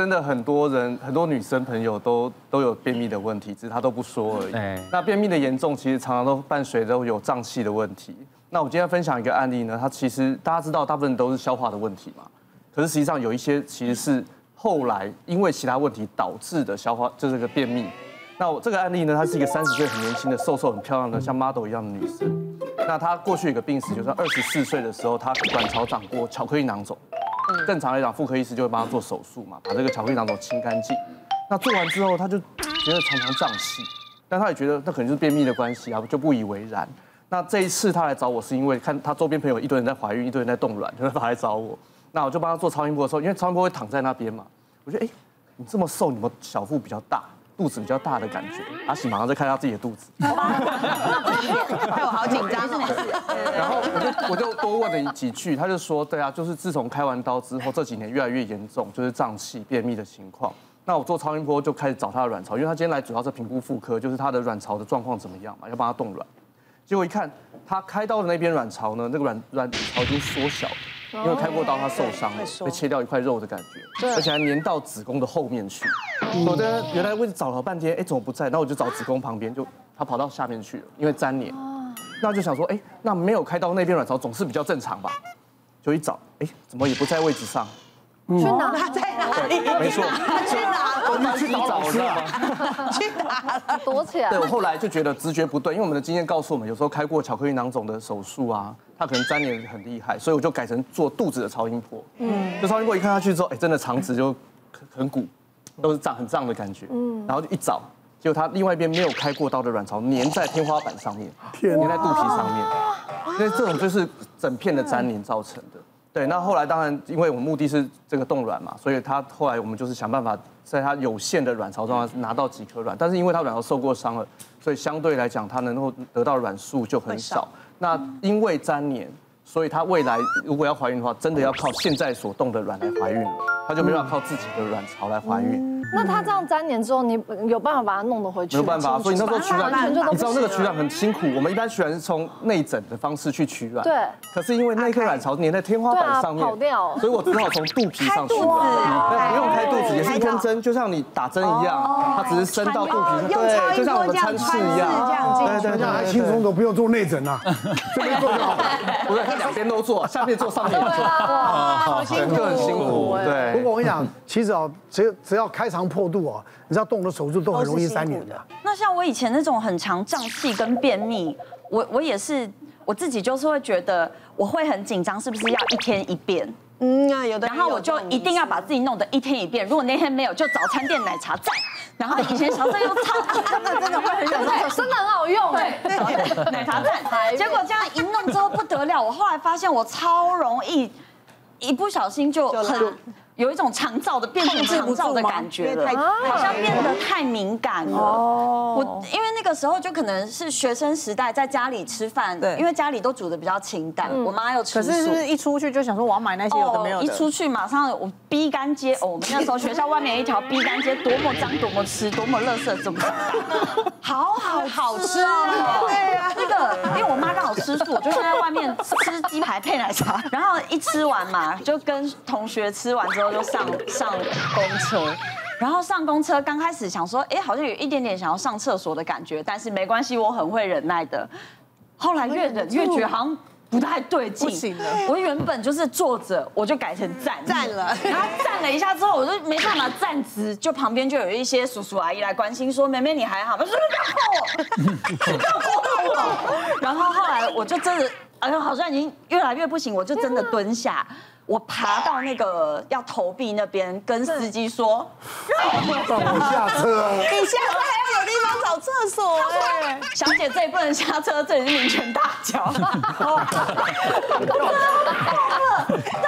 真的很多人，很多女生朋友都有便秘的问题，只是她都不说而已。那便秘的严重，其实常常都伴随着有胀气的问题。那我今天分享一个案例呢，它其实大家知道，大部分都是消化的问题嘛。可是实际上有一些其实是后来因为其他问题导致的消化，就是个便秘。那我这个案例呢，她是一个30岁很年轻的、瘦很漂亮的、像 model 一样的女生。那她过去有个病史，就是24岁的时候，她卵巢长过巧克力囊肿。 正常来讲，妇科医师就会帮他做手术嘛，把这个巧克力囊肿清干净。那做完之后，他就觉得常常胀气，但他也觉得那可能就是便秘的关系啊，就不以为然。那这一次他来找我，是因为看他周边朋友一堆人在怀孕，一堆人在冻卵，就跑来找我。那我就帮他做超音波的时候，因为超音波会躺在那边嘛，我觉得你这么瘦，你们小腹比较大，肚子比较大的感觉。阿喜马上在看他自己的肚子，害我好紧张哦。 我就多问了几句，他就说，对啊，就是自从开完刀之后，这几年越来越严重，就是胀气、便秘的情况。那我做超音波就开始找他的卵巢，因为他今天来主要是评估妇科，就是他的卵巢的状况怎么样嘛，要帮他冻卵。结果一看，他开刀的那边卵巢呢，那个卵巢已经缩小了，因为开过刀他受伤了，被切掉一块肉的感觉，而且还粘到子宫的后面去。我在原来位置找了半天，怎么不在？然后我就找子宫旁边，就他跑到下面去了，因为粘连。 那就想说，那没有开刀那边卵巢总是比较正常吧？就一找，怎么也不在位置上。去哪？在哪里？没错，去哪？我们去找你知道吗？去哪？躲起来。对，我后来就觉得直觉不对，因为我们的经验告诉我们，有时候开过巧克力囊肿的手术啊，它可能粘连很厉害，所以我就改成做肚子的超音波。就超音波一看下去之后，真的肠子就很鼓，都是胀很胀的感觉。然后就一找。 结果他另外一边没有开过刀的卵巢粘在天花板上面，粘在肚皮上面，因为这种就是整片的粘连造成的。对，那后来当然，因为我们目的是这个冻卵嘛，所以他后来我们就是想办法在他有限的卵巢状态拿到几颗卵，但是因为他卵巢受过伤了，所以相对来讲他能够得到卵数就很少。那因为粘连，所以他未来如果要怀孕的话，真的要靠现在所冻的卵来怀孕了。 他就没办法靠自己的卵巢来怀孕。那他这样粘连之后，你有办法把它弄得回去？没有办法，所以你那时候取卵，你知道那个取卵很辛苦。我们一般取卵是从内诊的方式去取卵，对。可是因为那颗卵巢粘在天花板上面，跑掉，所以我只好从肚皮上取卵。不用开肚子，也是一根针，就像你打针一样，它只是伸到肚皮上，对，就像我们穿刺一样，对对对，轻松的不用做内诊啊，这边做就好了。不是，他两边都做，下面做，上面也做，哇，就很辛苦，对。 不过我跟你讲，其实哦，只要开肠破肚哦，你知道动的手术都很容易3年的。那像我以前那种很常胀气跟便秘，我也是我自己就是会觉得我会很紧张，是不是要一天一便？有的。然后我就一定要把自己弄得一天一便，如果那天没有，就早餐店奶茶赞。 然后以前小时候又超真的会很有用，真的很好用哎，对，奶茶赞。结果这样一弄之后不得了，我后来发现我超容易，一不小心就很。 有一种肠燥的变成肠燥的感觉了，好像变得太敏感了。我因为那个时候就可能是学生时代，在家里吃饭，因为家里都煮的比较清淡，我妈又吃素。可是一出去就想说我要买那些有的没有的。一出去马上我逼干街，哦，我们那时候学校外面一条逼干街，多么脏，多么吃，多么垃圾，怎么好吃哦。对啊，那个因为我妈刚好吃素，我就在外面吃鸡排配奶茶，然后一吃完嘛，就跟同学吃完之后。 就上公车，然后上公车刚开始想说，好像有一点点想要上厕所的感觉，但是没关系，我很会忍耐的。后来越忍越觉得好像不太对劲，我原本就是坐着，我就改成站了，然后站了一下之后，我就没办法站直，就旁边就有一些叔叔阿姨来关心说：“妹妹你还好吗？”是不是不要碰我？然后后来我就真的，好像已经越来越不行，我就真的蹲下。 我爬到那个要投币那边，跟司机说让我下车。你下车还要有地方找厕所哎，小姐这里不能下车，这里是民权大桥。但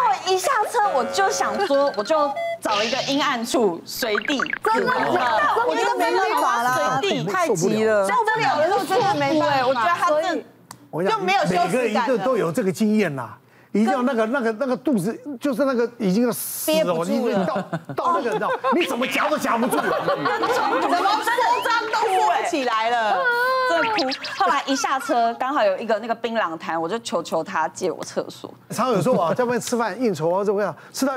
我一下车我就想说，我就找一个阴暗处随地，真的，我就没办法了，随地太急了，像这两个人真的没办法，我觉得他真的就没有羞耻感。每个都有这个经验啦。 一定要那个肚子，就是那个已经要死了，我已经到那个，你知道你怎么夹都夹不住，怎么都哭不起来了，真的哭。后来一下车，刚好有一个那个槟榔摊，我就求他借我厕所。常有时候啊，在外面吃饭应酬啊，怎么样？吃到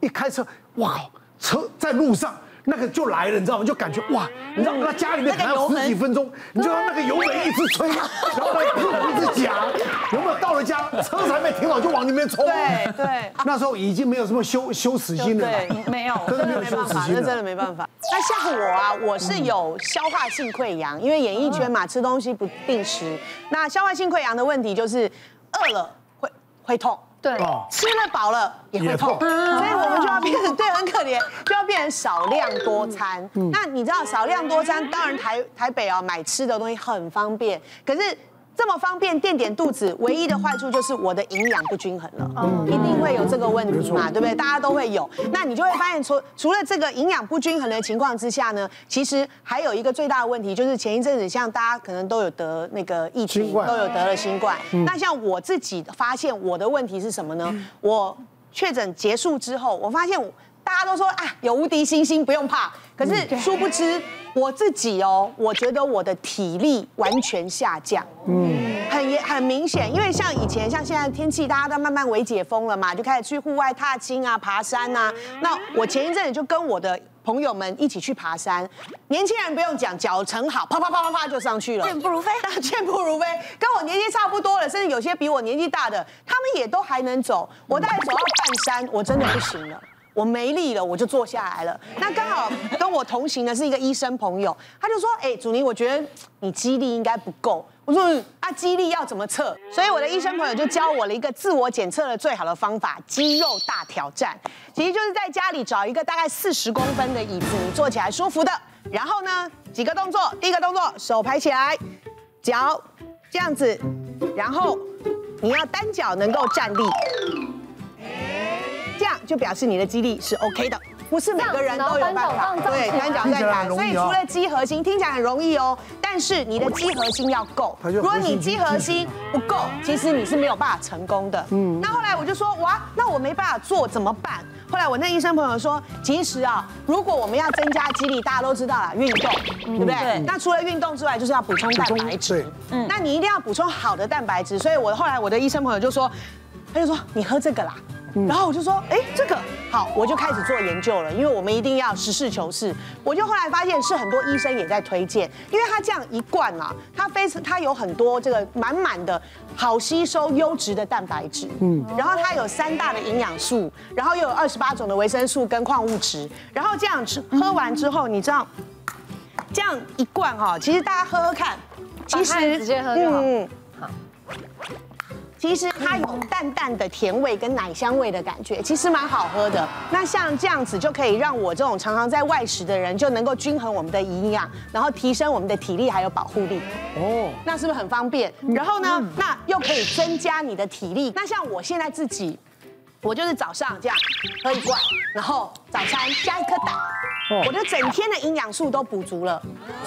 一开车，哇靠！车在路上那个就来了，你知道吗？就感觉哇，你知道那家里面可能要十几分钟，你就让那个油门一直吹，然后一直夹，有没有？到了家车才没停好就往那边冲。对，那时候已经没有什么羞耻心了，对，没有，真的没有羞耻心，那真的没办法。那像我啊，我是有消化性溃疡，因为演艺圈嘛，吃东西不定时。那消化性溃疡的问题就是饿了会痛。 对，吃了饱了也会痛，所以我们就要变成对，很可怜，就要变成少量多餐。那你知道少量多餐，当然台北啊买吃的东西很方便，可是这么方便垫点肚子，唯一的坏处就是我的营养不均衡了，一定会有这个问题嘛，对不对？大家都会有。那你就会发现，除了这个营养不均衡的情况之下呢，其实还有一个最大的问题就是前一阵子像大家可能都有得那个疫情，都有得了新冠。那像我自己发现我的问题是什么呢？我确诊结束之后，我发现大家都说啊有无敌星星不用怕，可是殊不知我自己哦，我觉得我的体力完全下降。很明显，因为像以前，像现在天气，大家都慢慢微解封了嘛，就开始去户外踏青啊、爬山啊。那我前一阵子就跟我的朋友们一起去爬山，年轻人不用讲，脚程好，啪啪啪啪啪就上去了，健步如飞，健步如飞。跟我年纪差不多了，甚至有些比我年纪大的，他们也都还能走。我大概走到半山，我真的不行了。 我没力了，我就坐下来了。那刚好跟我同行的是一个医生朋友，他就说：“哎，祖宁，我觉得你肌力应该不够。”我说：“啊，肌力要怎么测？”所以我的医生朋友就教我了一个自我检测的最好的方法——肌肉大挑战。其实就是在家里找一个大概40公分的椅子，你坐起来舒服的。然后呢，几个动作，第一个动作，手抬起来，脚这样子，然后你要单脚能够站立。 这样就表示你的肌力是 OK 的，不是每个人都有办法。对，单脚站起来。所以除了肌核心，听起来很容易哦，但是你的肌核心要够。如果你肌核心不够，其实你是没有办法成功的。那后来我就说，哇，那我没办法做怎么办？后来我那医生朋友说，其实啊，如果我们要增加肌力，大家都知道啦，运动，对不对？那除了运动之外，就是要补充蛋白质。那你一定要补充好的蛋白质。所以我后来我的医生朋友就说，他就说你喝这个啦。 然后我就说，哎，这个好，我就开始做研究了，因为我们一定要实事求是。我就后来发现是很多医生也在推荐，因为它这样一罐啊，它有很多这个满满的好吸收优质的蛋白质，然后它有3大的营养素，然后又有28种的维生素跟矿物质，然后这样喝完之后，你知道，这样一罐哈，其实大家喝喝看，其实直接喝就好。好。 其实它有淡淡的甜味跟奶香味的感觉，其实蛮好喝的。那像这样子就可以让我这种常常在外食的人，就能够均衡我们的营养，然后提升我们的体力还有保护力。哦，那是不是很方便？然后呢，那又可以增加你的体力。那像我现在自己，我就是早上这样喝一罐，然后早餐加一颗蛋，我就整天的营养素都补足了。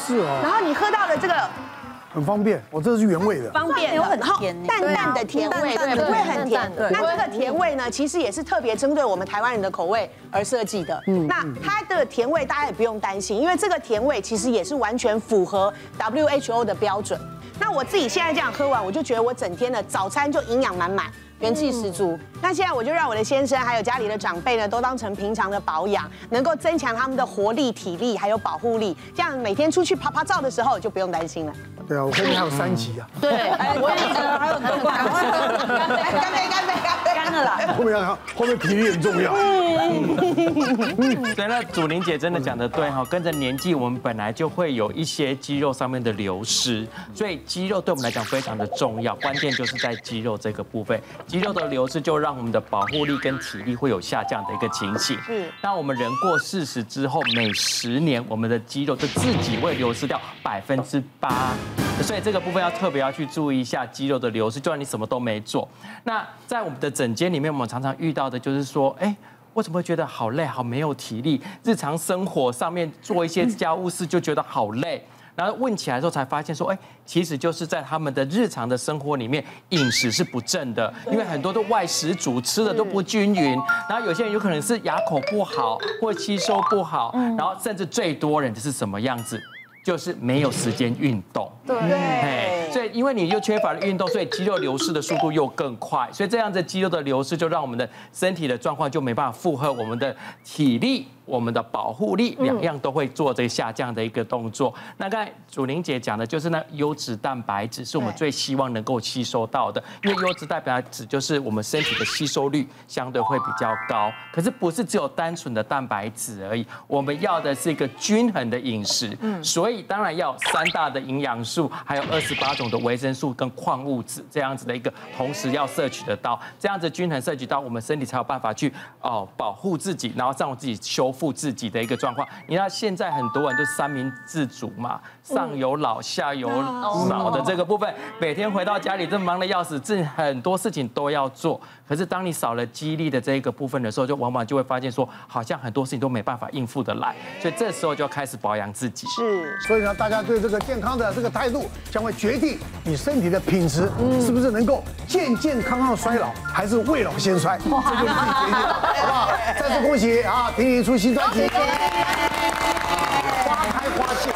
是哦。然后你喝到了这个。 很方便，我这是原味的，方便，然后淡淡的甜味，对，不会很甜。那这个甜味呢，其实也是特别针对我们台湾人的口味而设计的。那它的甜味大家也不用担心，因为这个甜味其实也是完全符合 WHO 的标准。那我自己现在这样喝完，我就觉得我整天的早餐就营养满满。 元气十足。那现在我就让我的先生还有家里的长辈呢，都当成平常的保养，能够增强他们的活力、体力还有保护力。这样每天出去爬爬照的时候就不用担心了。对啊，我最近还有3集啊。对，哎，我也还有很多罐。干杯，干杯，干杯，干了啦！后面体力很重要。对，那祖宁姐真的讲得对哈，跟着年纪，我们本来就会有一些肌肉上面的流失，所以肌肉对我们来讲非常的重要，关键就是在肌肉这个部分。 肌肉的流失就让我们的保护力跟体力会有下降的一个情形。嗯，当我们人过40之后，每10年我们的肌肉就自己会流失掉8%，所以这个部分要特别要去注意一下肌肉的流失。就算你什么都没做，那在我们的诊间里面，我们常常遇到的就是说，哎。 为什么会觉得好累，好没有体力？日常生活上面做一些家务事就觉得好累，然后问起来之后才发现说，哎，其实就是在他们的日常的生活里面，饮食是不正的，因为很多的外食族吃的都不均匀，然后有些人有可能是牙口不好或吸收不好，然后甚至最多人就是什么样子，就是没有时间运动。对。 所以，因为你又缺乏了运动，所以肌肉流失的速度又更快，所以这样的肌肉的流失就让我们的身体的状况就没办法负荷我们的体力我们的保护力，两样都会做这个下降的一个动作。那刚才祖玲姐讲的就是那优质蛋白质是我们最希望能够吸收到的，因为优质蛋白质就是我们身体的吸收率相对会比较高。可是不是只有单纯的蛋白质而已，我们要的是一个均衡的饮食。所以当然要3大的营养素，还有28种的维生素跟矿物质这样子的一个同时要摄取得到，这样子均衡摄取到，我们身体才有办法去保护自己，然后让我自己修复自己的一个状况。你看现在很多人就3明治族嘛，上有老下有少的这个部分，每天回到家里真忙得要死，这很多事情都要做。可是当你少了肌力的这一个部分的时候，就往往就会发现说，好像很多事情都没办法应付得来，所以这时候就要开始保养自己。是，所以呢，大家对这个健康的这个态度，将会决定你身体的品质是不是能够健健康康衰老，还是未老先衰，这就是自己决定的，好不好？再次恭喜啊，婷婷出新专辑。花开花谢，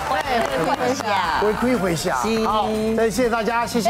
回馈回响，好，再谢谢大家，谢谢。